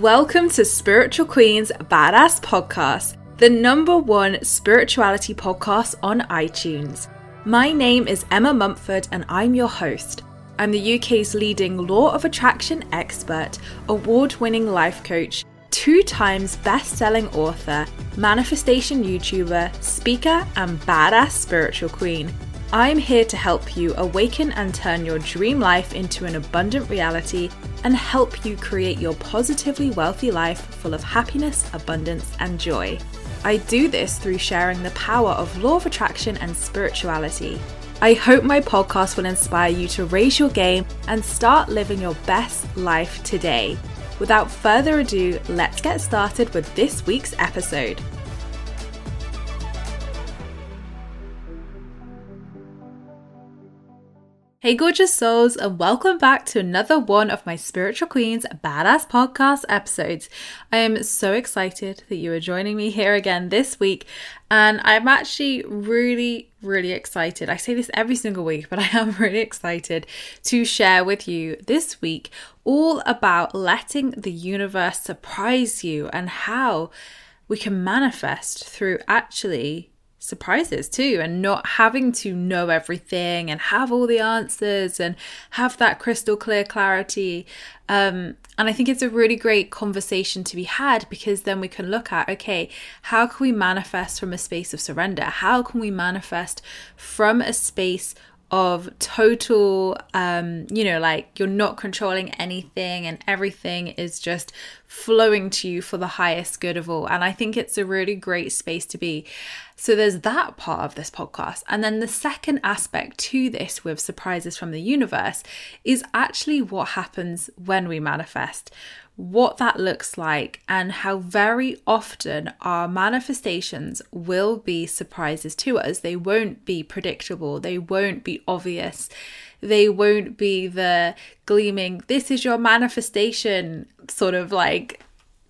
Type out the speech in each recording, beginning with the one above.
Welcome to Spiritual Queen's Badass Podcast, the #1 spirituality podcast on iTunes. My name is Emma Mumford and I'm your host. I'm the UK's leading law of attraction expert, award-winning life coach, 2 times best-selling author, manifestation YouTuber, speaker and badass spiritual queen. I'm here to help you awaken and turn your dream life into an abundant reality and help you create your positively wealthy life full of happiness, abundance, and joy. I do this through sharing the power of law of attraction and spirituality. I hope my podcast will inspire you to raise your game and start living your best life today. Without further ado, let's get started with this week's episode. Hey gorgeous souls, and welcome back to another one of my Spiritual Queen's Badass Podcast episodes. I am so excited that you are joining me here again this week, and I'm actually really excited. I say this every single week, but I am really excited to share with you this week all about letting the universe surprise you and how we can manifest through actually surprises too, and not having to know everything and have all the answers and have that crystal clear clarity. And I think it's a really great conversation to be had, because then we can look at, okay, how can we manifest from a space of surrender? How can we manifest from a space of total, like you're not controlling anything and everything is just flowing to you for the highest good of all. And I think it's a really great space to be. So there's that part of this podcast. And then the second aspect to this with surprises from the universe is actually what happens when we manifest, what that looks like, and how very often our manifestations will be surprises to us. They won't be predictable. They won't be obvious. They won't be the gleaming, this is your manifestation, sort of like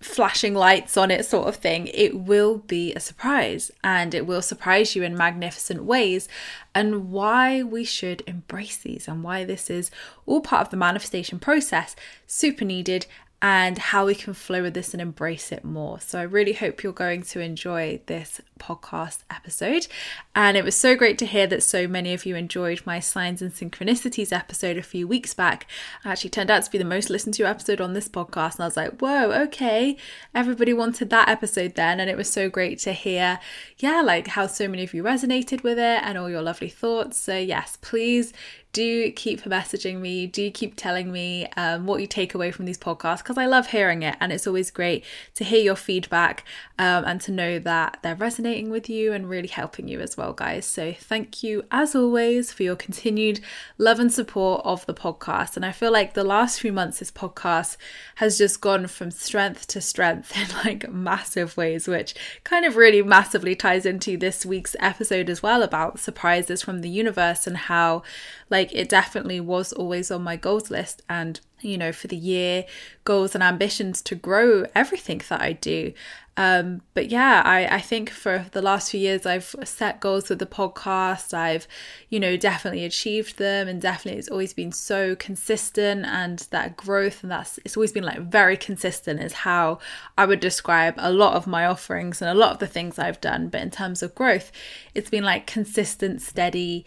flashing lights on it sort of thing. It will be a surprise, and it will surprise you in magnificent ways, and why we should embrace these and why this is all part of the manifestation process, super needed, and how we can flow with this and embrace it more. So I really hope you're going to enjoy this podcast episode. And it was so great to hear that so many of you enjoyed my Signs and Synchronicities episode a few weeks back. It actually turned out to be the most listened to episode on this podcast. And I was like, whoa, okay, everybody wanted that episode then. And it was so great to hear, like how so many of you resonated with it and all your lovely thoughts. So yes, please do keep messaging me, do keep telling me what you take away from these podcasts, because I love hearing it, and it's always great to hear your feedback and to know that they're resonating with you and really helping you as well, guys. So thank you as always for your continued love and support of the podcast. And I feel like the last few months this podcast has just gone from strength to strength in like massive ways, which kind of really massively ties into this week's episode as well about surprises from the universe and how it definitely was always on my goals list, and you know, for the year, goals and ambitions to grow everything that I do. But yeah, I think for the last few years, I've set goals with the podcast. I've, you know, definitely achieved them, and definitely it's always been so consistent, and that growth, and that's, it's always been like very consistent is how I would describe a lot of my offerings and a lot of the things I've done. But in terms of growth, it's been like consistent, steady,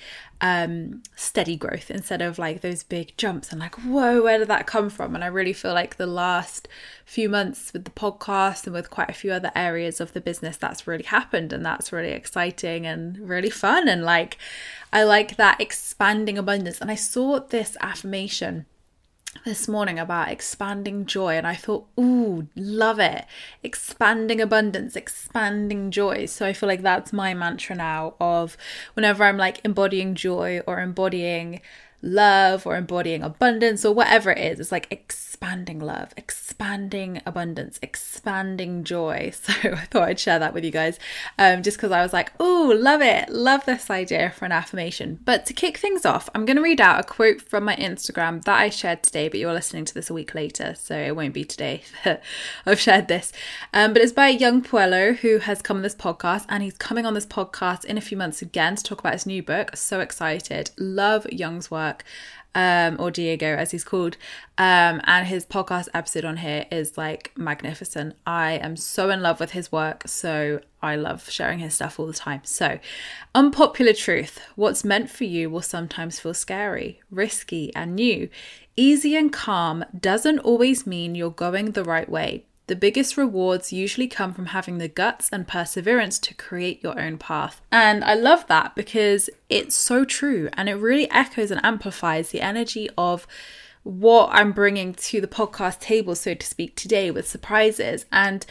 steady growth instead of like those big jumps and like, whoa, where did that come from? And I really feel like the last few months with the podcast and with quite a few other areas of the business, that's really happened, and that's really exciting and really fun. And like, I like that expanding abundance. And I saw this affirmation this morning about expanding joy, and I thought, ooh, love it. Expanding abundance, expanding joy. So I feel like that's my mantra now, of whenever I'm like embodying joy or embodying love or embodying abundance or whatever it is, it's like expanding love, expanding abundance, expanding joy. So I thought I'd share that with you guys, just because I was like, oh, love it, love this idea for an affirmation. But to kick things off, I'm going to read out a quote from my Instagram that I shared today, but you're listening to this a week later, so it won't be today I've shared this, but it's by Yung Pueblo, who has come on this podcast, and he's coming on this podcast in a few months again to talk about his new book. So excited, love Yung's work. Or Diego as he's called, and his podcast episode on here is like magnificent. I am so in love with his work, so I love sharing his stuff all the time. So, unpopular truth: what's meant for you will sometimes feel scary, risky, and new. Easy and calm doesn't always mean you're going the right way. The biggest rewards usually come from having the guts and perseverance to create your own path. And I love that because it's so true, and it really echoes and amplifies the energy of what I'm bringing to the podcast table, so to speak, today with surprises. And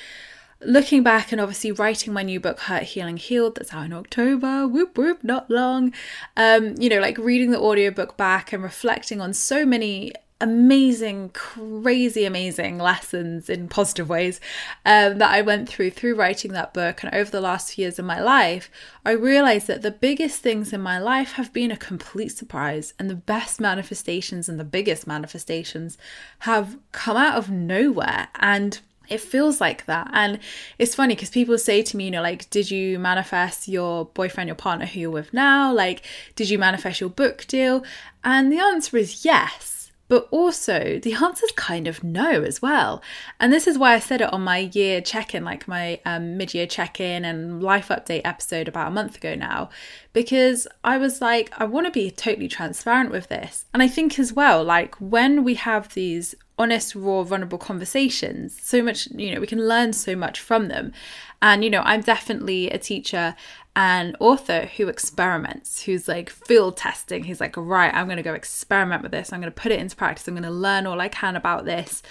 looking back and obviously writing my new book, Hurt, Healing, Healed, that's out in October, whoop whoop, not long. You know, like reading the audiobook back and reflecting on so many amazing, crazy, amazing lessons in positive ways that I went through writing that book. And over the last few years of my life, I realized that the biggest things in my life have been a complete surprise, and the best manifestations and the biggest manifestations have come out of nowhere. And it feels like that. And it's funny because people say to me, you know, like, did you manifest your boyfriend, your partner who you're with now? Like, did you manifest your book deal? And the answer is yes. But also the answer's kind of no as well. And this is why I said it on my year check-in, like my mid-year check-in and life update episode about a month ago now, because I was like, I want to be totally transparent with this. And I think as well, like when we have these honest, raw, vulnerable conversations, so much, you know, we can learn so much from them. And, you know, I'm definitely a teacher and author who experiments, who's like field testing. He's like, right, I'm going to go experiment with this. I'm going to put it into practice. I'm going to learn all I can about this,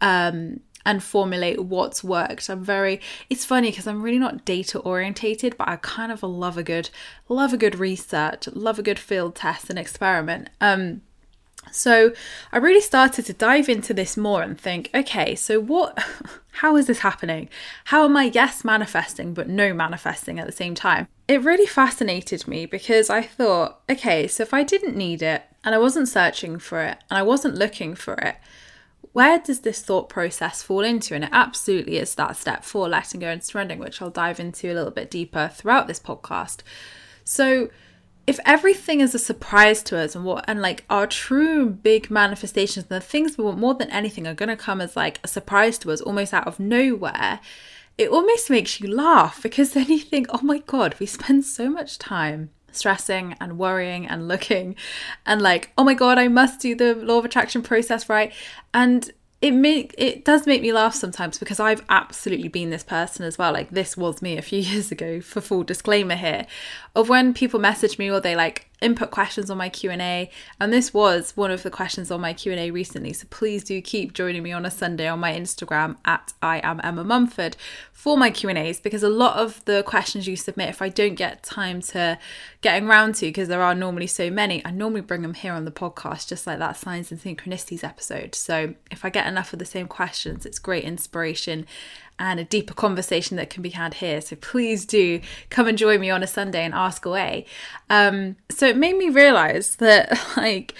and formulate what's worked. It's funny because I'm really not data orientated, but I kind of love a good research, love a good field test and experiment. So I really started to dive into this more and think, okay, so how is this happening? How am I yes manifesting, but no manifesting at the same time? It really fascinated me because I thought, okay, so if I didn't need it and I wasn't searching for it and I wasn't looking for it, where does this thought process fall into? And it absolutely is that step 4, letting go and surrendering, which I'll dive into a little bit deeper throughout this podcast. So if everything is a surprise to us, and like our true big manifestations, and the things we want more than anything are going to come as like a surprise to us, almost out of nowhere, it almost makes you laugh, because then you think, oh my God, we spend so much time stressing and worrying and looking and like, oh my God, I must do the law of attraction process right. And it does make me laugh sometimes, because I've absolutely been this person as well. Like this was me a few years ago, for full disclaimer here, of when people message me or they like input questions on my Q&A. And this was one of the questions on my Q&A recently. So please do keep joining me on a Sunday on my Instagram at I am Emma Mumford for my Q&As, because a lot of the questions you submit, if I don't get time to getting round to, because there are normally so many, I normally bring them here on the podcast, just like that Signs and Synchronicities episode. So if I get enough of the same questions, it's great inspiration and a deeper conversation that can be had here. So please do come and join me on a Sunday and ask away. So it made me realize that like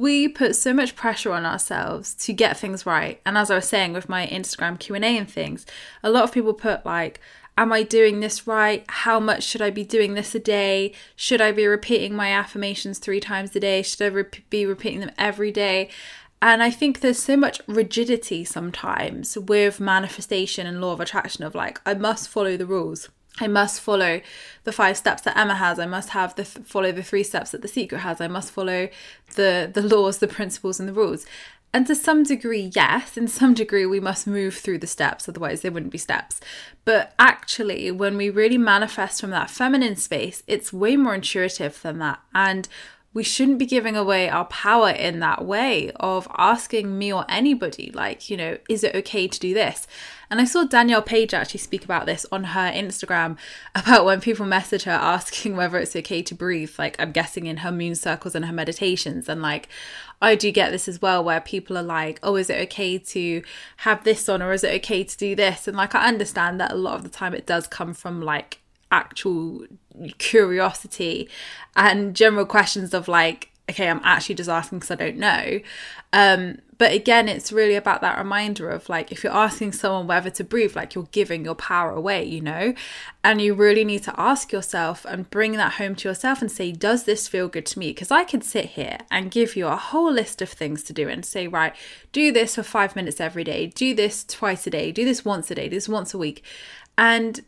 we put so much pressure on ourselves to get things right. And as I was saying with my Instagram Q&A and things, a lot of people put like, am I doing this right? How much should I be doing this a day? Should I be repeating my affirmations 3 times a day? Should I be repeating them every day? And I think there's so much rigidity sometimes with manifestation and law of attraction of like, I must follow the rules. I must follow the 5 steps that Emma has. I must have follow the 3 steps that The Secret has. I must follow the laws, the principles and the rules. And to some degree, yes, in some degree, we must move through the steps, otherwise they wouldn't be steps. But actually, when we really manifest from that feminine space, it's way more intuitive than that. And we shouldn't be giving away our power in that way of asking me or anybody, like, you know, is it okay to do this? And I saw Danielle Page actually speak about this on her Instagram about when people message her asking whether it's okay to breathe, like I'm guessing in her moon circles and her meditations. And like, I do get this as well, where people are like, oh, is it okay to have this on, or is it okay to do this? And like, I understand that a lot of the time it does come from like actual curiosity and general questions of like, okay, I'm actually just asking because I don't know. But again, it's really about that reminder of like, if you're asking someone whether to breathe, like you're giving your power away, you know, and you really need to ask yourself and bring that home to yourself and say, does this feel good to me? Because I can sit here and give you a whole list of things to do and say, right, do this for 5 minutes every day, do this twice a day, do this once a day, do this once a week. And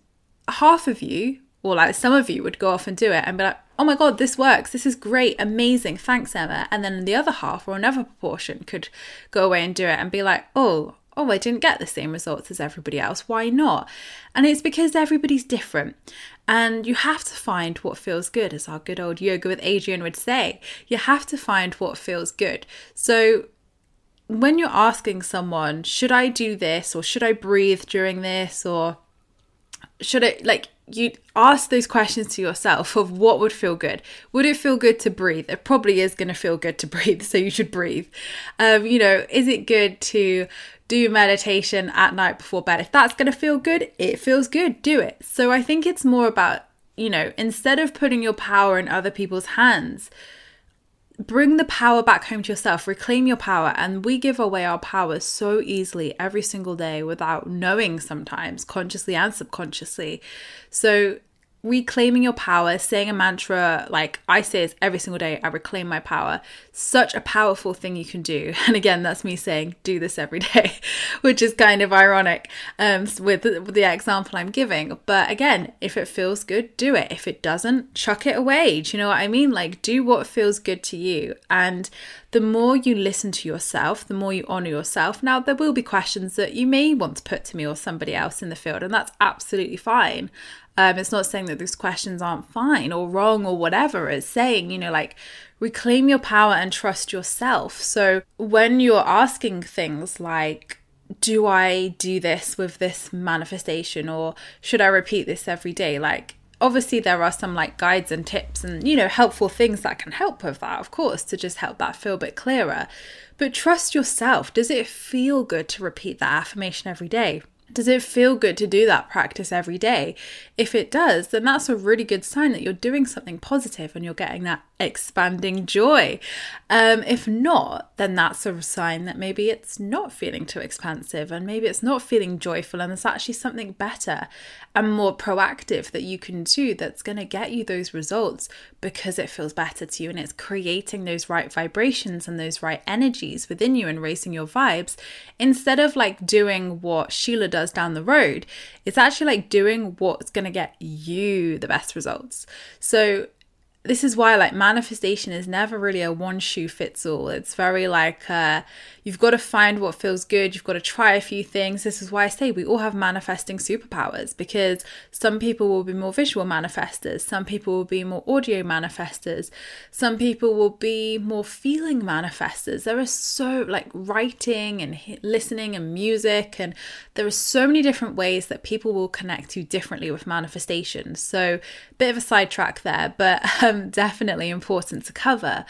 half of you, or like some of you, would go off and do it and be like, oh my God, this works. This is great. Amazing. Thanks, Emma. And then the other half, or another proportion, could go away and do it and be like, oh, I didn't get the same results as everybody else. Why not? And it's because everybody's different. And you have to find what feels good, as our good old Yoga with Adrian would say. You have to find what feels good. So when you're asking someone, should I do this, or should I breathe during this, or should it, like, you ask those questions to yourself of what would feel good. Would it feel good to breathe? It probably is going to feel good to breathe, so you should breathe. You know, is it good to do meditation at night before bed? If that's going to feel good, it feels good, do it. So I think it's more about, you know, instead of putting your power in other people's hands, bring the power back home to yourself, reclaim your power. And we give away our power so easily every single day without knowing, sometimes consciously and subconsciously. So reclaiming your power, saying a mantra, like I say this every single day, I reclaim my power. Such a powerful thing you can do. And again, that's me saying, do this every day, which is kind of ironic with the example I'm giving. But again, if it feels good, do it. If it doesn't, chuck it away. Do you know what I mean? Like, do what feels good to you. And the more you listen to yourself, the more you honor yourself. Now, there will be questions that you may want to put to me or somebody else in the field, and that's absolutely fine. It's not saying that those questions aren't fine or wrong or whatever. It's saying, you know, like, reclaim your power and trust yourself. So when you're asking things like, do I do this with this manifestation, or should I repeat this every day? Like, obviously there are some like guides and tips and, you know, helpful things that can help with that, of course, to just help that feel a bit clearer. But trust yourself. Does it feel good to repeat that affirmation every day? Does it feel good to do that practice every day? If it does, then that's a really good sign that you're doing something positive and you're getting that expanding joy. If not, then that's a sign that maybe it's not feeling too expansive, and maybe it's not feeling joyful, and there's actually something better and more proactive that you can do that's going to get you those results because it feels better to you, and it's creating those right vibrations and those right energies within you and raising your vibes, instead of like doing what Sheila does down the road. It's actually like doing what's going to get you the best results. So this is why like manifestation is never really a one shoe fits all. It's very like you've got to find what feels good. You've got to try a few things. This is why I say we all have manifesting superpowers, because some people will be more visual manifestors. Some people will be more audio manifestors. Some people will be more feeling manifestors. There are so like writing and listening and music. And there are so many different ways that people will connect to differently with manifestation. So bit of a sidetrack there, but definitely important to cover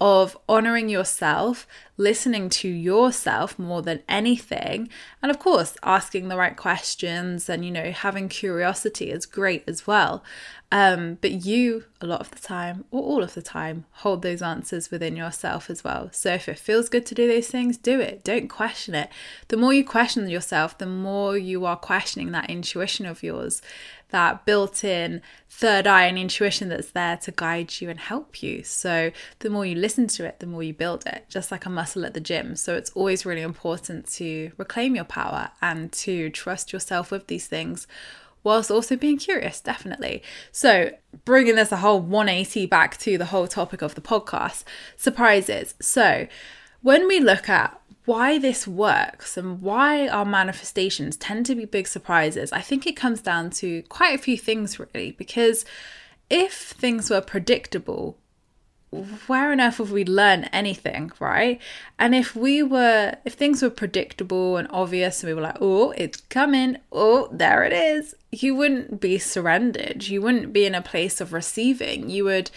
of honoring yourself, listening to yourself more than anything. And of course, asking the right questions and, you know, having curiosity is great as well. But you, a lot of the time, or all of the time, hold those answers within yourself as well. So if it feels good to do those things, do it. Don't question it. The more you question yourself, the more you are questioning that intuition of yours, that built-in third eye and intuition that's there to guide you and help you. So the more you listen to it, the more you build it, just like a muscle at the gym. So it's always really important to reclaim your power and to trust yourself with these things, whilst also being curious, definitely. So bringing this a whole 180 back to the whole topic of the podcast, surprises. So when we look at why this works and why our manifestations tend to be big surprises, I think it comes down to quite a few things really, because if things were predictable, where on earth would we learn anything, right? And if things were predictable and obvious and we were like, oh, it's coming, oh, there it is, you wouldn't be surrendered. You wouldn't be in a place of receiving. You would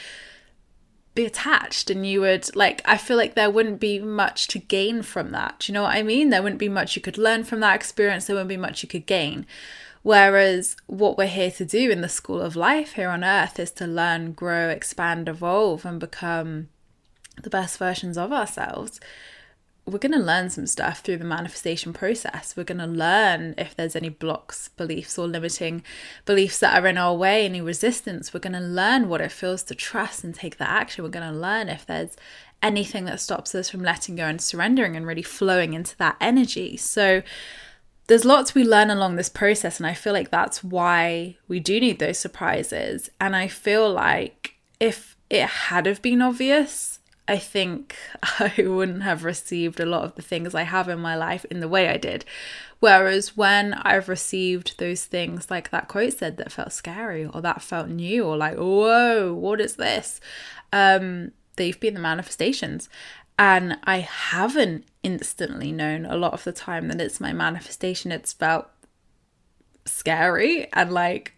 be attached and you would, like, I feel like there wouldn't be much to gain from that. Do you know what I mean? There wouldn't be much you could learn from that experience. There wouldn't be much you could gain. Whereas what we're here to do in the school of life here on earth is to learn, grow, expand, evolve, and become the best versions of ourselves. We're going to learn some stuff through the manifestation process. We're going to learn if there's any blocks, beliefs, or limiting beliefs that are in our way, any resistance. We're going to learn what it feels to trust and take that action. We're going to learn if there's anything that stops us from letting go and surrendering and really flowing into that energy. So there's lots we learn along this process, and I feel like that's why we do need those surprises. And I feel like if it had have been obvious, I think I wouldn't have received a lot of the things I have in my life in the way I did. Whereas when I've received those things, like that quote said, that felt scary or that felt new or like, whoa, what is this? They've been the manifestations. And I haven't instantly known a lot of the time that it's my manifestation. It's felt scary and like,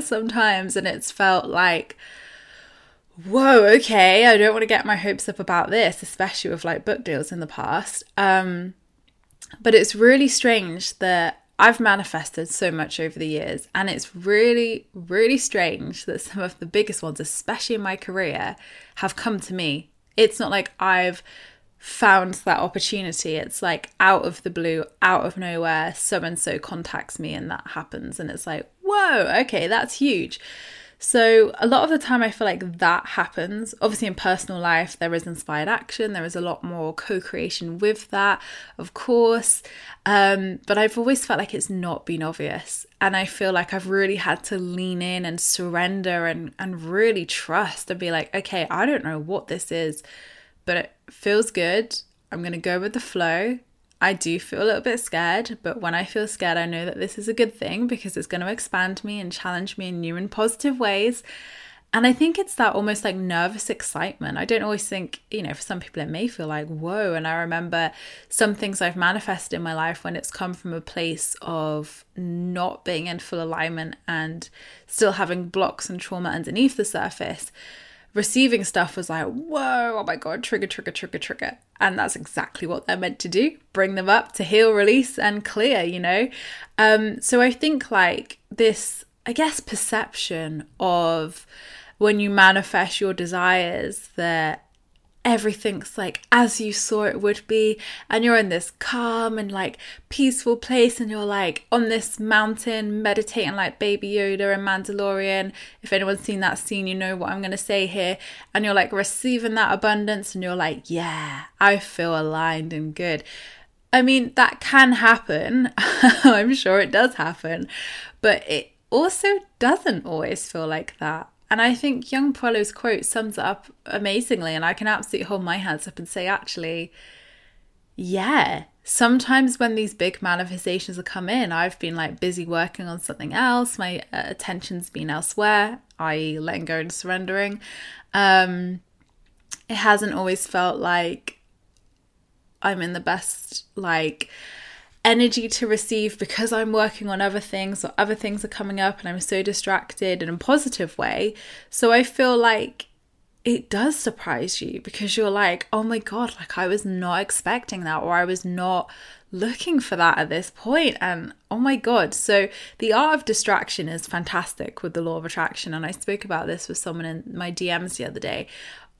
sometimes. And it's felt like, whoa, okay, I don't want to get my hopes up about this, especially with like book deals in the past. But it's really strange that I've manifested so much over the years. And it's really, really strange that some of the biggest ones, especially in my career, have come to me. It's not like I've found that opportunity. It's like out of the blue, out of nowhere, so-and-so contacts me and that happens. And it's like, whoa, okay, that's huge. So a lot of the time I feel like that happens. Obviously in personal life, there is inspired action. There is a lot more co-creation with that, of course. But I've always felt like it's not been obvious. And I feel like I've really had to lean in and surrender and really trust and be like, okay, I don't know what this is, but it feels good. I'm going to go with the flow. I do feel a little bit scared, but when I feel scared, I know that this is a good thing because it's going to expand me and challenge me in new and positive ways. And I think it's that almost like nervous excitement. I don't always think, you know, for some people it may feel like, whoa. And I remember some things I've manifested in my life when it's come from a place of not being in full alignment and still having blocks and trauma underneath the surface. Receiving stuff was like, whoa, oh my God, trigger. And that's exactly what they're meant to do. Bring them up to heal, release and clear, you know. So I think like this, I guess, perception of when you manifest your desires that everything's like as you saw it would be, and you're in this calm and like peaceful place and you're like on this mountain meditating like Baby Yoda and Mandalorian. If anyone's seen that scene, you know what I'm going to say here. And you're like receiving that abundance and you're like, yeah, I feel aligned and good. I mean, that can happen. I'm sure it does happen, but it also doesn't always feel like that. And I think Yung Pueblo's quote sums it up amazingly, and I can absolutely hold my hands up and say, actually, yeah, sometimes when these big manifestations have come in, I've been like busy working on something else, my attention's been elsewhere, i.e. letting go and surrendering. It hasn't always felt like I'm in the best like energy to receive because I'm working on other things or other things are coming up and I'm so distracted in a positive way. So I feel like it does surprise you because you're like, oh my God, like I was not expecting that, or I was not looking for that at this point. And oh my God. So the art of distraction is fantastic with the law of attraction. And I spoke about this with someone in my DMs the other day,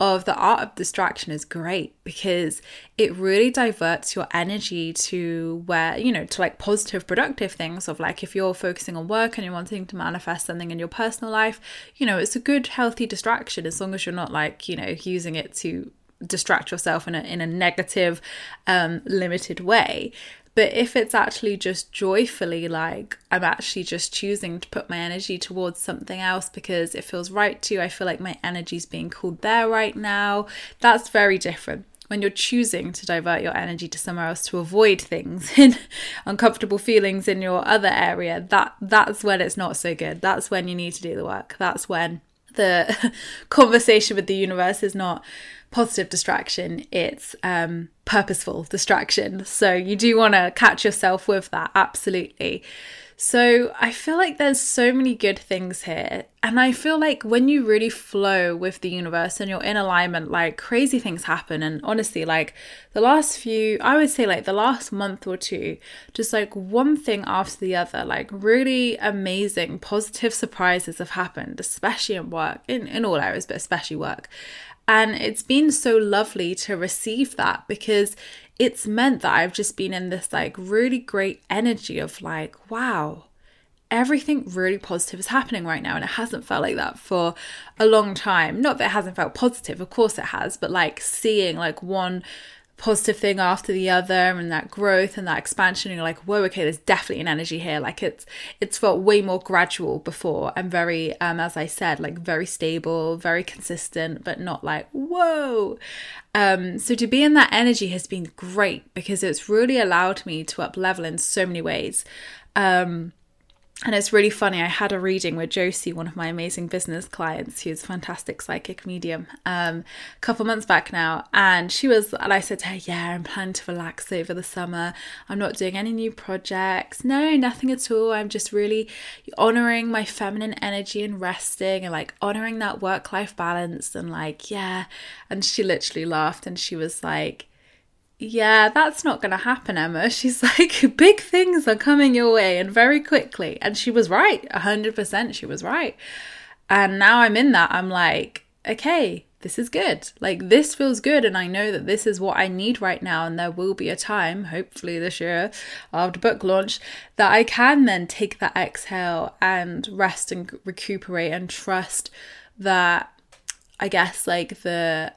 of the art of distraction is great because it really diverts your energy to where, you know, to like positive, productive things of like, if you're focusing on work and you're wanting to manifest something in your personal life, you know, it's a good, healthy distraction as long as you're not like, you know, using it to distract yourself in a negative, limited way. But if it's actually just joyfully, like I'm actually just choosing to put my energy towards something else because it feels right to, I feel like my energy's being called there right now. That's very different. When you're choosing to divert your energy to somewhere else to avoid things and uncomfortable feelings in your other area, that's when it's not so good. That's when you need to do the work. That's when the conversation with the universe is not positive distraction, it's purposeful distraction. So you do want to catch yourself with that, absolutely. So I feel like there's so many good things here. And I feel like when you really flow with the universe and you're in alignment, like crazy things happen. And honestly, like the last month or two, just like one thing after the other, like really amazing positive surprises have happened, especially in work, in all areas, but especially work. And it's been so lovely to receive that because it's meant that I've just been in this like really great energy of like, wow, everything really positive is happening right now. And it hasn't felt like that for a long time. Not that it hasn't felt positive, of course it has, but like seeing like one positive thing after the other and that growth and that expansion, and you're like, whoa, okay, there's definitely an energy here. Like it's felt way more gradual before and very, as I said, like very stable, very consistent, but not like, whoa. So to be in that energy has been great because it's really allowed me to up level in so many ways. And it's really funny, I had a reading with Josie, one of my amazing business clients, who's a fantastic psychic medium, a couple months back now. And I said to her, yeah, I'm planning to relax over the summer. I'm not doing any new projects. No, nothing at all. I'm just really honouring my feminine energy and resting and like honouring that work-life balance and like, yeah. And she literally laughed and she was like, yeah, that's not going to happen, Emma. She's like, big things are coming your way and very quickly. And she was right. 100% she was right. And now I'm in that. I'm like, okay, this is good. Like this feels good. And I know that this is what I need right now. And there will be a time, hopefully this year after book launch, that I can then take that exhale and rest and recuperate and trust that, I guess, like the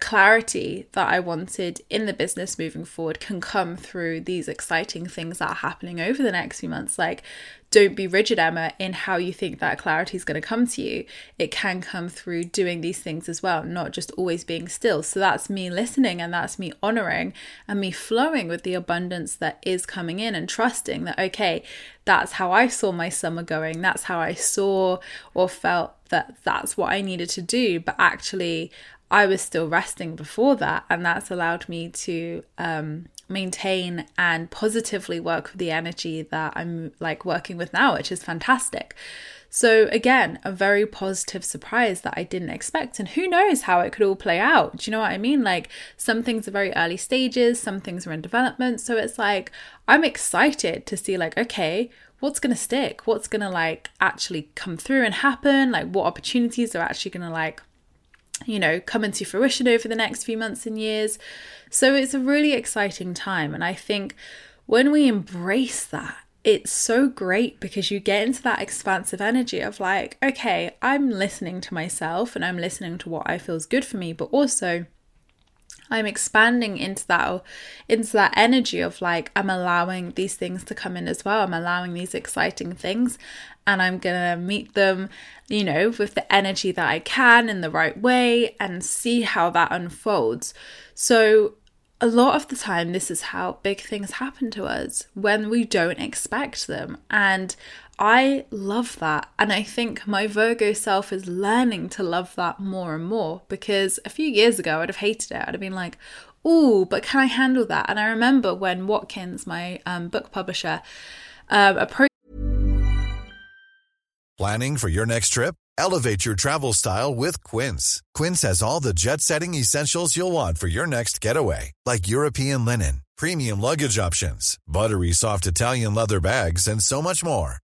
clarity that I wanted in the business moving forward can come through these exciting things that are happening over the next few months. Like, don't be rigid, Emma, in how you think that clarity is going to come to you. It can come through doing these things as well, not just always being still. So that's me listening and that's me honoring and me flowing with the abundance that is coming in and trusting that, okay, that's how I saw my summer going. That's how I saw or felt that that's what I needed to do. But actually, I was still resting before that, and that's allowed me to maintain and positively work with the energy that I'm like working with now, which is fantastic. So again, a very positive surprise that I didn't expect, and who knows how it could all play out. Do you know what I mean? Like some things are very early stages, some things are in development. So it's like, I'm excited to see like, okay, what's going to stick? What's going to like actually come through and happen? Like what opportunities are actually going to like, you know, come into fruition over the next few months and years. So it's a really exciting time. And I think when we embrace that, it's so great because you get into that expansive energy of like, okay, I'm listening to myself and I'm listening to what I feel is good for me, but also I'm expanding into that energy of like, I'm allowing these things to come in as well. I'm allowing these exciting things and I'm going to meet them, you know, with the energy that I can in the right way and see how that unfolds. So a lot of the time, this is how big things happen to us when we don't expect them. And I love that. And I think my Virgo self is learning to love that more and more, because a few years ago, I'd have hated it. I'd have been like, oh, but can I handle that? And I remember when Watkins, my book publisher, approached. Planning for your next trip? Elevate your travel style with Quince. Quince has all the jet-setting essentials you'll want for your next getaway, like European linen, premium luggage options, buttery soft Italian leather bags, and so much more.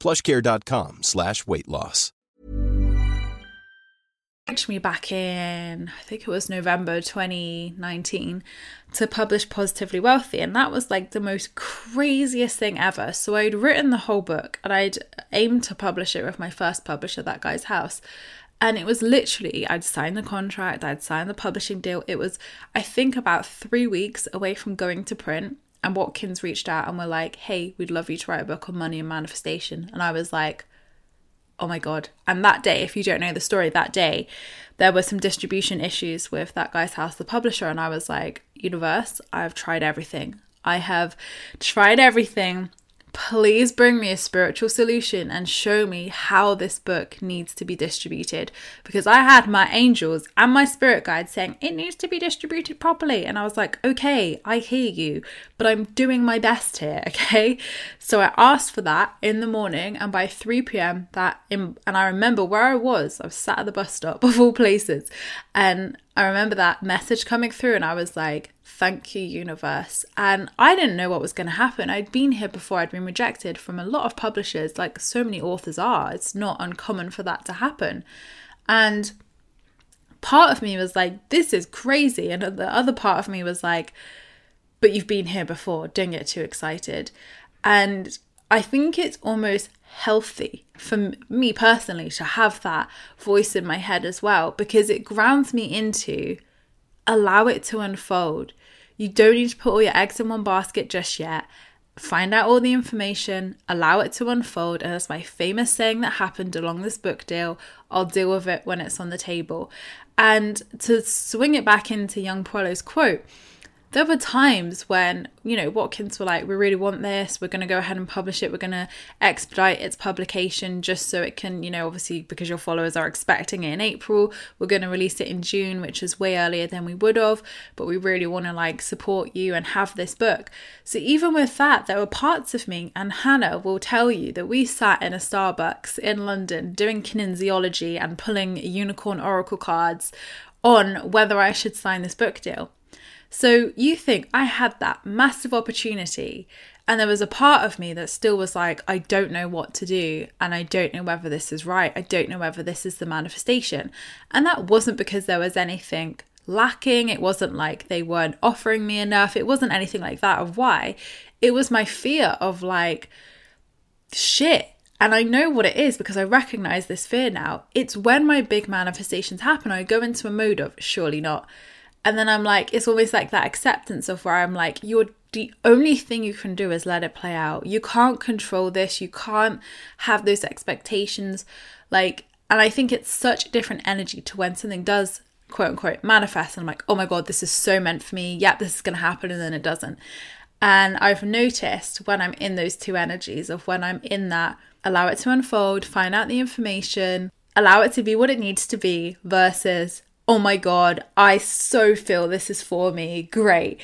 PlushCare.com/weight loss. Reached me back in, I think it was November 2019, to publish Positively Wealthy, and that was like the most craziest thing ever. So I'd written the whole book and I'd aimed to publish it with my first publisher, That Guy's House. And it was literally, I'd signed the contract, I'd signed the publishing deal. It was, I think, about 3 weeks away from going to print. And Watkins reached out and were like, hey, we'd love you to write a book on money and manifestation. And I was like, oh my God. And that day, if you don't know the story, that day, there were some distribution issues with That Guy's House, the publisher. And I was like, universe, I've tried everything. Please bring me a spiritual solution and show me how this book needs to be distributed. Because I had my angels and my spirit guide saying it needs to be distributed properly. And I was like, okay, I hear you, but I'm doing my best here, okay? So I asked for that in the morning, and by 3 p.m, and I remember where I was sat at the bus stop of all places. And I remember that message coming through and I was like, thank you, universe. And I didn't know what was going to happen. I'd been here before. I'd been rejected from a lot of publishers, like so many authors are. It's not uncommon for that to happen. And part of me was like, this is crazy. And the other part of me was like, but you've been here before. Don't get too excited. And I think it's almost healthy for me personally to have that voice in my head as well, because it grounds me into allow it to unfold. You don't need to put all your eggs in one basket just yet. Find out all the information, allow it to unfold. And that's my famous saying that happened along this book deal. I'll deal with it when it's on the table. And to swing it back into Yung Pueblo's quote, there were times when, you know, Watkins were like, we really want this. We're going to go ahead and publish it. We're going to expedite its publication just so it can, you know, obviously because your followers are expecting it in April, we're going to release it in June, which is way earlier than we would have. But we really want to like support you and have this book. So even with that, there were parts of me, and Hannah will tell you, that we sat in a Starbucks in London doing kinesiology and pulling unicorn oracle cards on whether I should sign this book deal. So you think I had that massive opportunity, and there was a part of me that still was like, I don't know what to do, and I don't know whether this is right. I don't know whether this is the manifestation. And that wasn't because there was anything lacking. It wasn't like they weren't offering me enough. It wasn't anything like that of why. It was my fear of like, shit. And I know what it is because I recognize this fear now. It's when my big manifestations happen, I go into a mode of surely not. And then I'm like, it's always like that acceptance of where I'm like, you're the only thing you can do is let it play out. You can't control this. You can't have those expectations. Like, and I think it's such a different energy to when something does, quote unquote, manifest. And I'm like, oh my God, this is so meant for me. Yeah, this is going to happen. And then it doesn't. And I've noticed when I'm in those two energies of when I'm in that, allow it to unfold, find out the information, allow it to be what it needs to be versus, oh my God, I so feel this is for me. Great.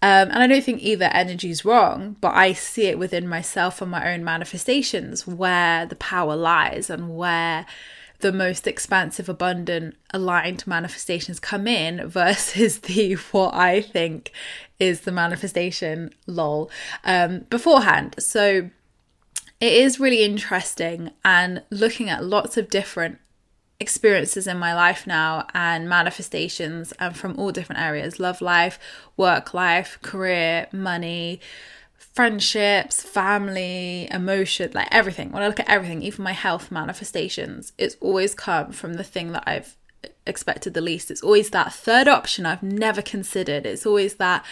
And I don't think either energy is wrong, but I see it within myself and my own manifestations where the power lies and where the most expansive, abundant, aligned manifestations come in versus the what I think is the manifestation lol beforehand. So it is really interesting, and looking at lots of different experiences in my life now and manifestations, and from all different areas: love life, work life, career, money, friendships, family, emotion, like everything. When I look at everything, even my health manifestations, it's always come from the thing that I've expected the least. It's always that third option I've never considered. It's always that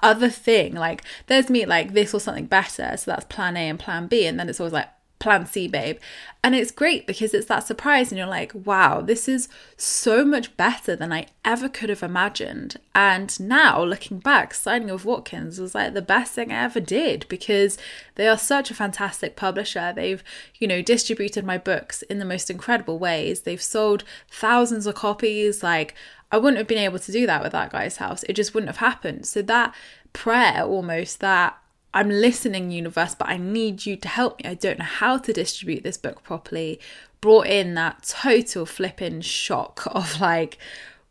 other thing, like there's me like this or something better. So that's plan A and plan B, and then it's always like plan C, babe. And it's great because it's that surprise and you're like, wow, this is so much better than I ever could have imagined. And now looking back, signing with Watkins was like the best thing I ever did, because they are such a fantastic publisher. They've, you know, distributed my books in the most incredible ways. They've sold thousands of copies. Like, I wouldn't have been able to do that with that guy's house. It just wouldn't have happened. So that prayer almost, that I'm listening, universe, but I need you to help me. I don't know how to distribute this book properly, brought in that total flipping shock of like,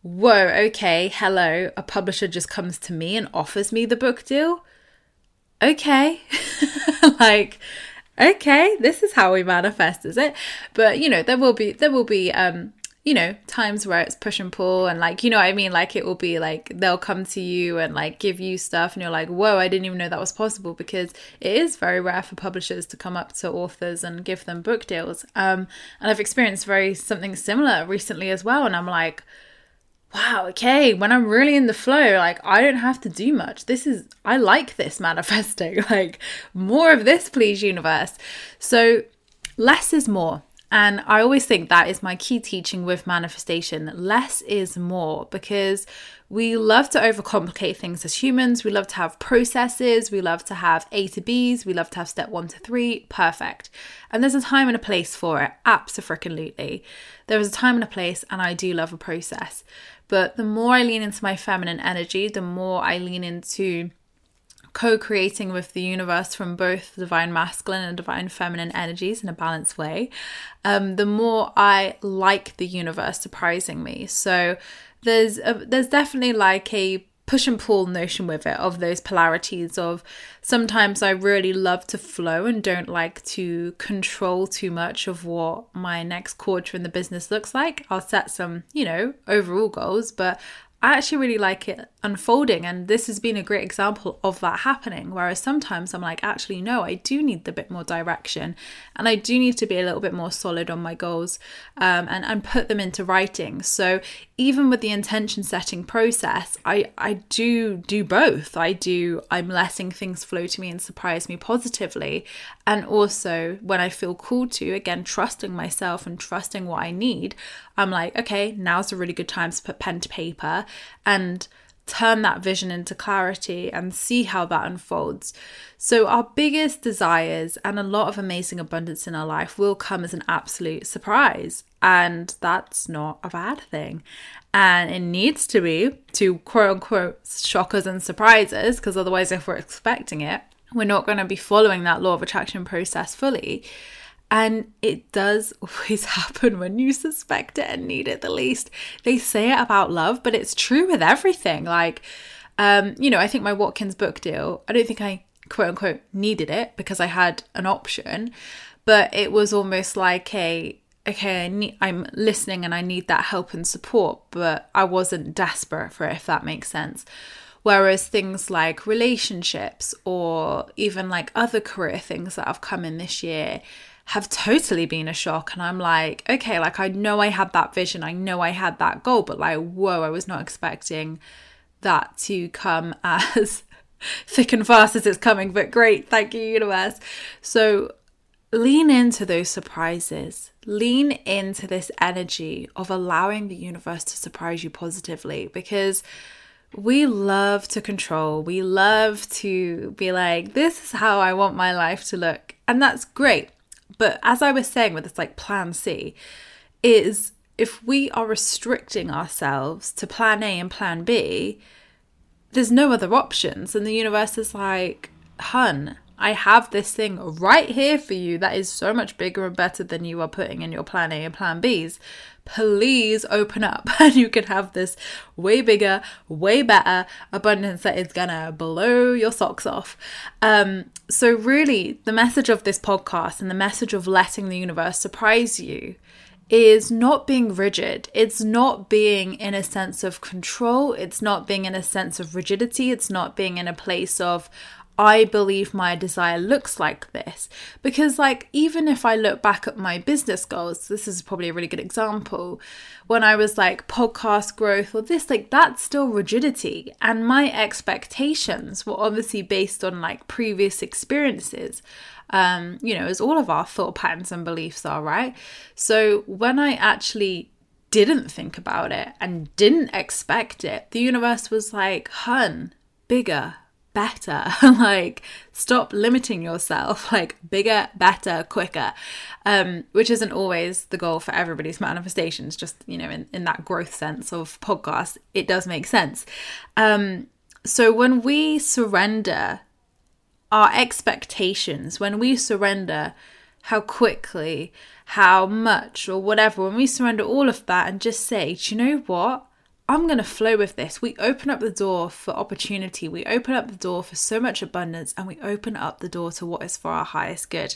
whoa, okay, hello, a publisher just comes to me and offers me the book deal. Okay. Like, okay, this is how we manifest, is it? But you know, there will be, you know, times where it's push and pull, and like, you know what I mean? Like, it will be like, they'll come to you and like give you stuff and you're like, whoa, I didn't even know that was possible, because it is very rare for publishers to come up to authors and give them book deals. And I've experienced something similar recently as well. And I'm like, wow, okay, when I'm really in the flow, like I don't have to do much. I like this manifesting, like more of this, please, universe. So less is more. And I always think that is my key teaching with manifestation. Less is more, because we love to overcomplicate things as humans. We love to have processes. We love to have A to Bs. We love to have step 1 to 3. Perfect. And there's a time and a place for it. Absolutely. There is a time and a place, and I do love a process. But the more I lean into my feminine energy, the more I lean into co-creating with the universe from both divine masculine and divine feminine energies in a balanced way, the more I like the universe surprising me. So there's definitely like a push and pull notion with it, of those polarities of sometimes I really love to flow and don't like to control too much of what my next quarter in the business looks like. I'll set some, you know, overall goals, but I actually really like it unfolding, and this has been a great example of that happening, whereas sometimes I'm like, actually no, I do need a bit more direction, and I do need to be a little bit more solid on my goals and put them into writing. So even with the intention setting process, I do both. I'm letting things flow to me and surprise me positively, and also when I feel called to, again, trusting myself and trusting what I need, I'm like, okay, now's a really good time to put pen to paper and turn that vision into clarity and see how that unfolds. So our biggest desires and a lot of amazing abundance in our life will come as an absolute surprise. And that's not a bad thing. And it needs to be, to quote unquote shockers and surprises, because otherwise if we're expecting it, we're not going to be following that law of attraction process fully. And it does always happen when you suspect it and need it the least. They say it about love, but it's true with everything. Like, you know, I think my Watkins book deal, I don't think I quote unquote needed it because I had an option, but it was almost like I'm listening and I need that help and support, but I wasn't desperate for it, if that makes sense. Whereas things like relationships or even like other career things that have come in this year have totally been a shock, and I'm like, okay, like I know I had that vision, I know I had that goal, but like, whoa, I was not expecting that to come as thick and fast as it's coming, but great, thank you, universe. So lean into those surprises, lean into this energy of allowing the universe to surprise you positively, because we love to control. We love to be like, this is how I want my life to look. And that's great. But as I was saying with this like plan C, is if we are restricting ourselves to plan A and plan B, there's no other options. And the universe is like, hun, I have this thing right here for you that is so much bigger and better than you are putting in your plan A and plan Bs. Please open up and you can have this way bigger, way better abundance that is gonna blow your socks off. So really, the message of this podcast and the message of letting the universe surprise you is not being rigid. It's not being in a sense of control. It's not being in a sense of rigidity. It's not being in a place of, I believe my desire looks like this. Because like, even if I look back at my business goals, this is probably a really good example. When I was like podcast growth or this, like that's still rigidity. And my expectations were obviously based on like previous experiences. As all of our thought patterns and beliefs are, right? So when I actually didn't think about it and didn't expect it, the universe was like, hun, bigger, better, like stop limiting yourself, like bigger, better, quicker, which isn't always the goal for everybody's manifestations, just, in that growth sense of podcast, it does make sense. So when we surrender our expectations, when we surrender how quickly, how much or whatever, when we surrender all of that and just say, do you know what? I'm going to flow with this. We open up the door for opportunity. We open up the door for so much abundance, and we open up the door to what is for our highest good.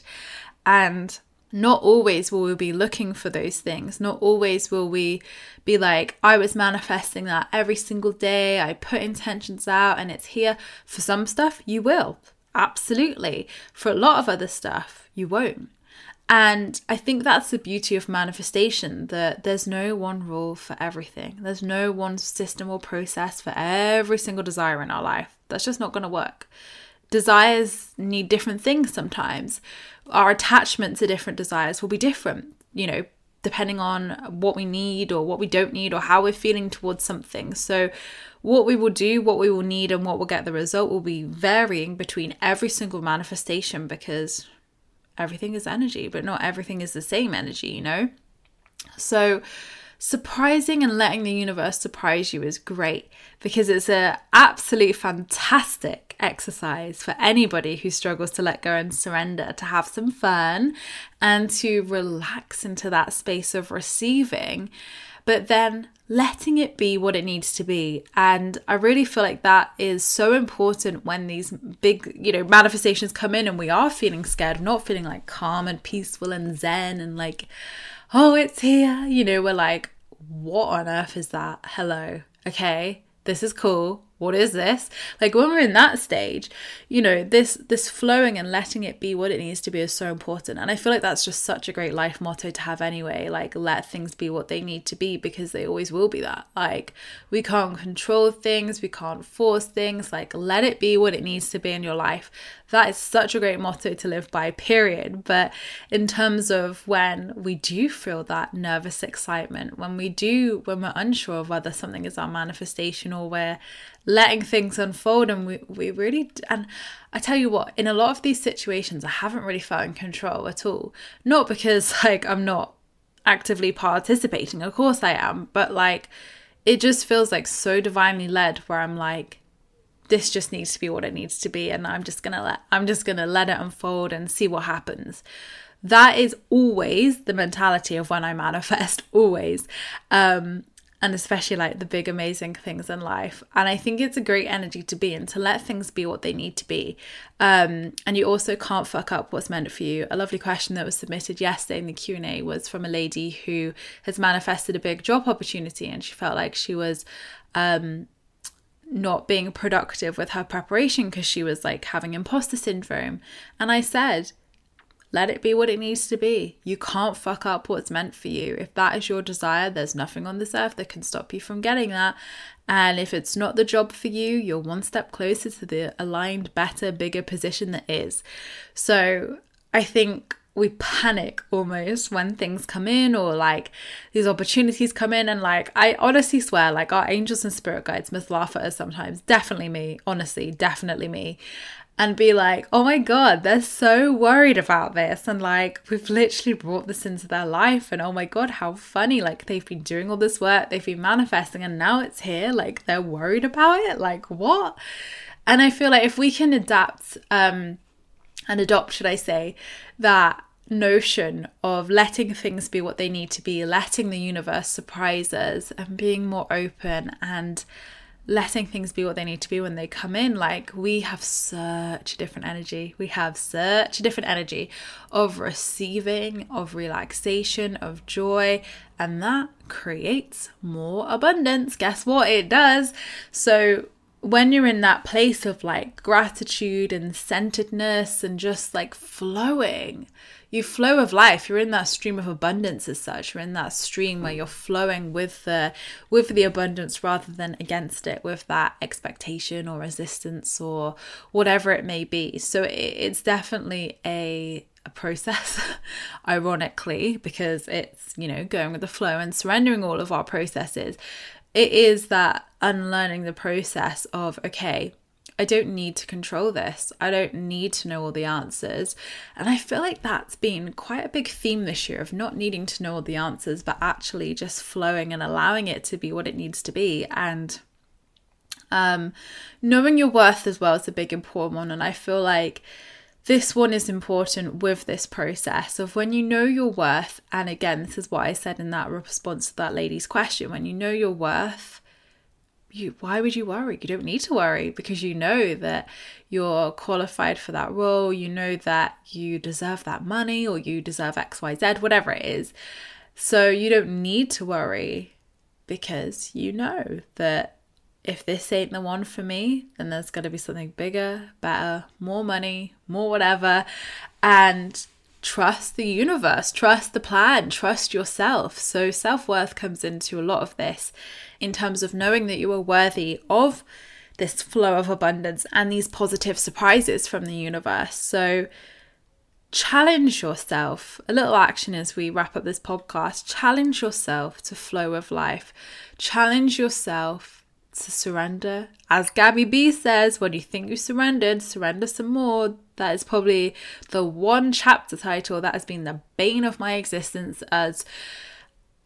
And not always will we be looking for those things. Not always will we be like, I was manifesting that every single day. I put intentions out and it's here. For some stuff, you will. Absolutely. For a lot of other stuff, you won't. And I think that's the beauty of manifestation, that there's no one rule for everything. There's no one system or process for every single desire in our life. That's just not going to work. Desires need different things sometimes. Our attachment to different desires will be different, depending on what we need or what we don't need or how we're feeling towards something. So what we will do, what we will need, and what will get the result will be varying between every single manifestation, because everything is energy, but not everything is the same energy, So surprising and letting the universe surprise you is great, because it's an absolute fantastic exercise for anybody who struggles to let go and surrender, to have some fun and to relax into that space of receiving, but then letting it be what it needs to be. And I really feel like that is so important when these big, manifestations come in and we are feeling scared, not feeling like calm and peaceful and zen and like, oh, it's here. We're like, what on earth is that? Hello. Okay. This is cool. What is this? Like when we're in that stage, this flowing and letting it be what it needs to be is so important. And I feel like that's just such a great life motto to have anyway, like let things be what they need to be, because they always will be that. Like we can't control things. We can't force things. Like let it be what it needs to be in your life. That is such a great motto to live by, period. But in terms of when we do feel that nervous excitement, when we're unsure of whether something is our manifestation or we're letting things unfold and and I tell you what, in a lot of these situations, I haven't really felt in control at all. Not because like I'm not actively participating, of course I am, but like it just feels like so divinely led where I'm like, this just needs to be what it needs to be, and I'm just gonna let it unfold and see what happens. That is always the mentality of when I manifest, always, and especially like the big amazing things in life. And I think it's a great energy to be in, to let things be what they need to be, and you also can't fuck up what's meant for you. A lovely question that was submitted yesterday in the Q&A was from a lady who has manifested a big job opportunity, and she felt like she was not being productive with her preparation because she was like having imposter syndrome. And I said, let it be what it needs to be. You can't fuck up what's meant for you. If that is your desire, there's nothing on this earth that can stop you from getting that. And if it's not the job for you, you're one step closer to the aligned, better, bigger position that is. So I think we panic almost when things come in, or like these opportunities come in, and like I honestly swear, like our angels and spirit guides must laugh at us sometimes. Definitely me, honestly, definitely me. And be like, oh my God, they're so worried about this. And like, we've literally brought this into their life. And oh my God, how funny. Like they've been doing all this work, they've been manifesting, and now it's here. Like they're worried about it. Like what? And I feel like if we can adapt and adopt, should I say, that notion of letting things be what they need to be, letting the universe surprise us and being more open and letting things be what they need to be when they come in. Like, we have such a different energy. We have such a different energy of receiving, of relaxation, of joy, and that creates more abundance. Guess what? It does. So when you're in that place of like gratitude and centeredness and just like flowing, you flow of life, you're in that stream of abundance as such, you're in that stream where you're flowing with the abundance rather than against it, with that expectation or resistance or whatever it may be. So it's definitely a process, ironically, because it's, you know, going with the flow and surrendering all of our processes. It is that unlearning the process of, okay, I don't need to control this. I don't need to know all the answers. And I feel like that's been quite a big theme this year, of not needing to know all the answers, but actually just flowing and allowing it to be what it needs to be. And knowing your worth as well is a big important one. And I feel like this one is important with this process of when you know your worth. And again, this is what I said in that response to that lady's question. When you know your worth, why would you worry? You don't need to worry, because you know that you're qualified for that role. You know that you deserve that money, or you deserve X, Y, Z, whatever it is. So you don't need to worry, because you know that if this ain't the one for me, then there's got to be something bigger, better, more money, more whatever. And trust the universe, trust the plan, trust yourself. So self-worth comes into a lot of this in terms of knowing that you are worthy of this flow of abundance and these positive surprises from the universe. So challenge yourself. A little action as we wrap up this podcast: challenge yourself to flow of life. Challenge yourself to surrender. As Gabby B says, when you think you surrendered, surrender some more. That is probably the one chapter title that has been the bane of my existence, as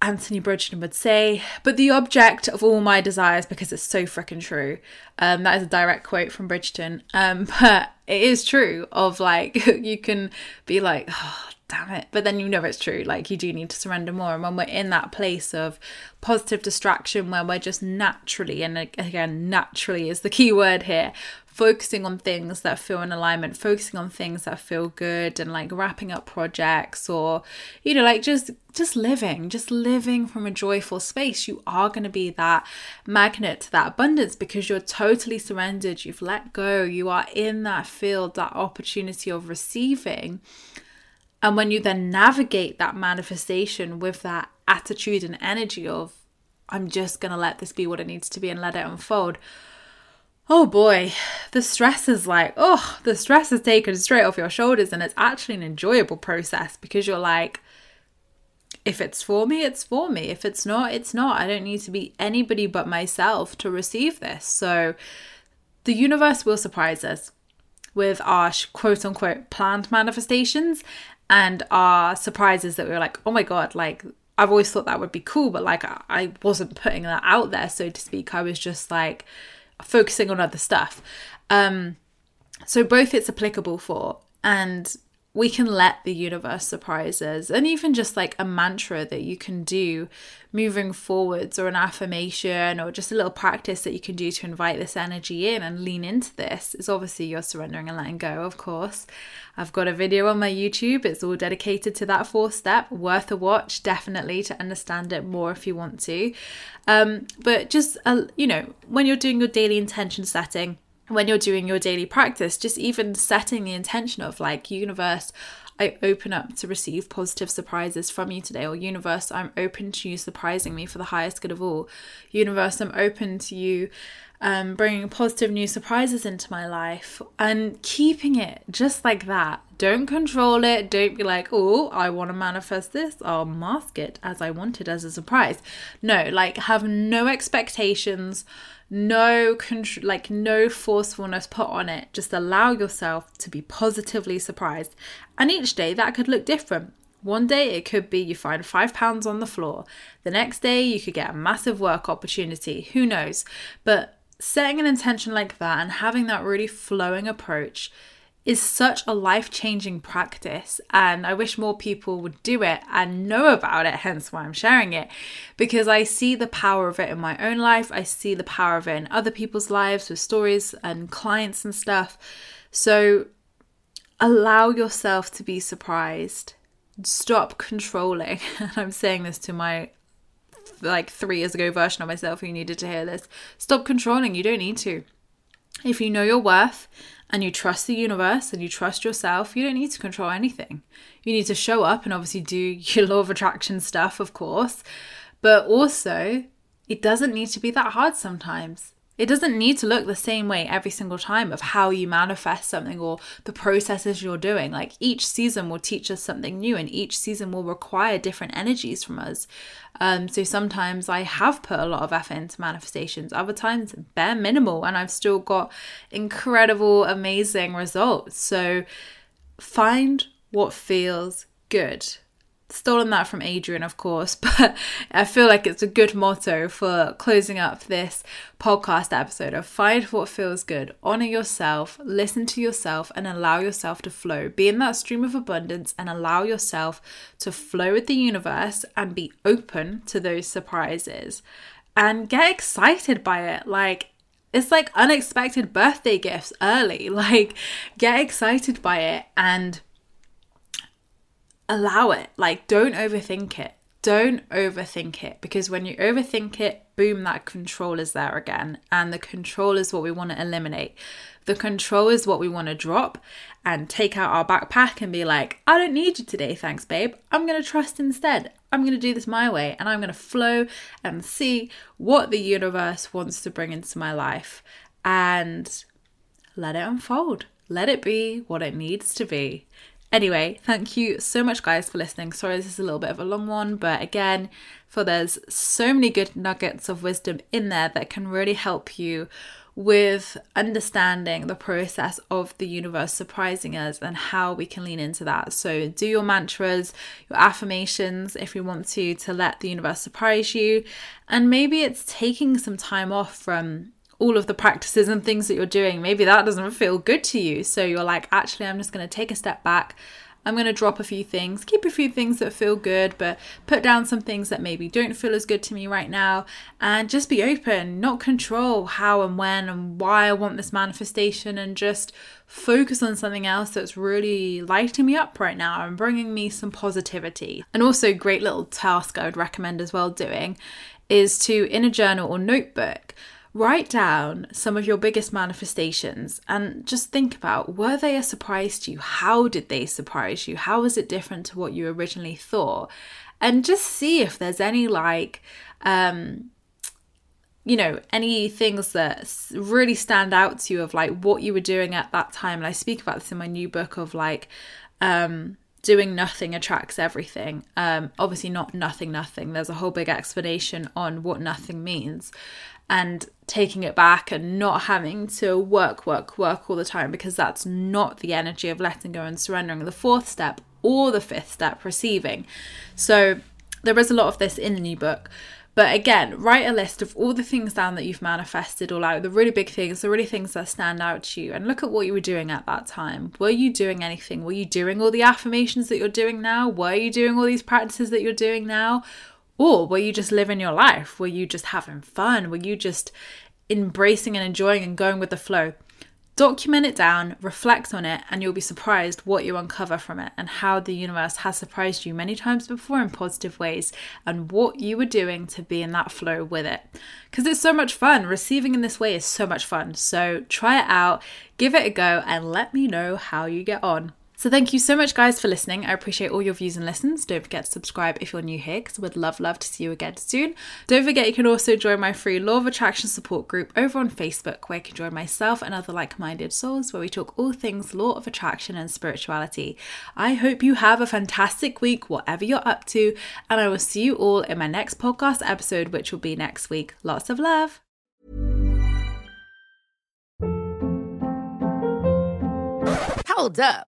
Anthony Bridgerton would say, but the object of all my desires, because it's so freaking true. That is a direct quote from Bridgerton, but it is true. Of like, you can be like, oh, damn it, but then you know it's true, like you do need to surrender more. And when we're in that place of positive distraction, where we're just naturally, and again, naturally is the key word here, focusing on things that feel in alignment, focusing on things that feel good, and like wrapping up projects, or, you know, like just living from a joyful space, you are going to be that magnet to that abundance, because you're totally surrendered, you've let go, you are in that field, that opportunity of receiving. And when you then navigate that manifestation with that attitude and energy of, I'm just going to let this be what it needs to be and let it unfold. Oh boy, the stress is taken straight off your shoulders, and it's actually an enjoyable process, because you're like, if it's for me, it's for me. If it's not, it's not. I don't need to be anybody but myself to receive this. So the universe will surprise us with our quote unquote planned manifestations, and our surprises that we were like, oh my God, like I've always thought that would be cool, but like I wasn't putting that out there, so to speak. I was just like focusing on other stuff. So both it's applicable for, and we can let the universe surprise us. And even just like a mantra that you can do moving forwards, or an affirmation, or just a little practice that you can do to invite this energy in and lean into this, is obviously you're surrendering and letting go, of course. I've got a video on my YouTube. It's all dedicated to that 4-step. Worth a watch, definitely, to understand it more if you want to. But just, you know, when you're doing your daily intention setting, when you're doing your daily practice, just even setting the intention of like, universe, I open up to receive positive surprises from you today. Or universe, I'm open to you surprising me for the highest good of all. Universe, I'm open to you bringing positive new surprises into my life. And keeping it just like that. Don't control it. Don't be like, oh, I want to manifest this. I'll mask it as I want it as a surprise. No, like have no expectations, no control, like no forcefulness put on it. Just allow yourself to be positively surprised. And each day that could look different. One day it could be you find £5 on the floor. The next day you could get a massive work opportunity. Who knows? But setting an intention like that and having that really flowing approach is such a life-changing practice, and I wish more people would do it and know about it, hence why I'm sharing it, because I see the power of it in my own life. I see the power of it in other people's lives with stories and clients and stuff. So allow yourself to be surprised. Stop controlling. I'm saying this to my 3 years ago version of myself who needed to hear this. Stop controlling. You don't need to. If you know your worth and you trust the universe and you trust yourself, you don't need to control anything. You need to show up and obviously do your law of attraction stuff, of course. But also, it doesn't need to be that hard sometimes. It doesn't need to look the same way every single time of how you manifest something or the processes you're doing. Like, each season will teach us something new, and each season will require different energies from us. So sometimes I have put a lot of effort into manifestations, other times bare minimal, and I've still got incredible, amazing results. So find what feels good. Stolen that from Adrian, of course, but I feel like it's a good motto for closing up this podcast episode of find what feels good, honor yourself, listen to yourself, and allow yourself to flow. Be in that stream of abundance and allow yourself to flow with the universe and be open to those surprises and get excited by it. Like, it's like unexpected birthday gifts early. Like, get excited by it and allow it. Like, don't overthink it. Don't overthink it, because when you overthink it, boom, that control is there again. And the control is what we want to eliminate. The control is what we want to drop and take out our backpack and be like, I don't need you today, thanks, babe. I'm going to trust instead. I'm going to do this my way, and I'm going to flow and see what the universe wants to bring into my life and let it unfold. Let it be what it needs to be. Anyway, thank you so much, guys, for listening. Sorry, this is a little bit of a long one, but again, there's so many good nuggets of wisdom in there that can really help you with understanding the process of the universe surprising us and how we can lean into that. So do your mantras, your affirmations, if you want to let the universe surprise you. And maybe it's taking some time off from all of the practices and things that you're doing. Maybe that doesn't feel good to you. So you're like, actually, I'm just going to take a step back. I'm going to drop a few things, keep a few things that feel good, but put down some things that maybe don't feel as good to me right now. And just be open, not control how and when and why I want this manifestation, and just focus on something else that's really lighting me up right now and bringing me some positivity. And also, great little task I would recommend as well doing is to, in a journal or notebook, write down some of your biggest manifestations and just think about, were they a surprise to you? How did they surprise you? How was it different to what you originally thought? And just see if there's any any things that really stand out to you of like what you were doing at that time. And I speak about this in my new book of doing nothing attracts everything. Obviously not nothing. There's a whole big explanation on what nothing means, and taking it back and not having to work all the time, because that's not the energy of letting go and surrendering. The fourth step or the fifth step, receiving. So there is a lot of this in the new book. But again, write a list of all the things down that you've manifested, or like the really big things, the really things that stand out to you, and look at what you were doing at that time. Were you doing anything? Were you doing all the affirmations that you're doing now? Were you doing all these practices that you're doing now? Or were you just living your life? Were you just having fun? Were you just embracing and enjoying and going with the flow? Document it down, reflect on it, and you'll be surprised what you uncover from it and how the universe has surprised you many times before in positive ways, and what you were doing to be in that flow with it. Because it's so much fun. Receiving in this way is so much fun. So try it out, give it a go, and let me know how you get on. So thank you so much, guys, for listening. I appreciate all your views and listens. Don't forget to subscribe if you're new here, because we'd love to see you again soon. Don't forget you can also join my free Law of Attraction support group over on Facebook, where you can join myself and other like-minded souls, where we talk all things Law of Attraction and spirituality. I hope you have a fantastic week, whatever you're up to, and I will see you all in my next podcast episode, which will be next week. Lots of love. Hold up.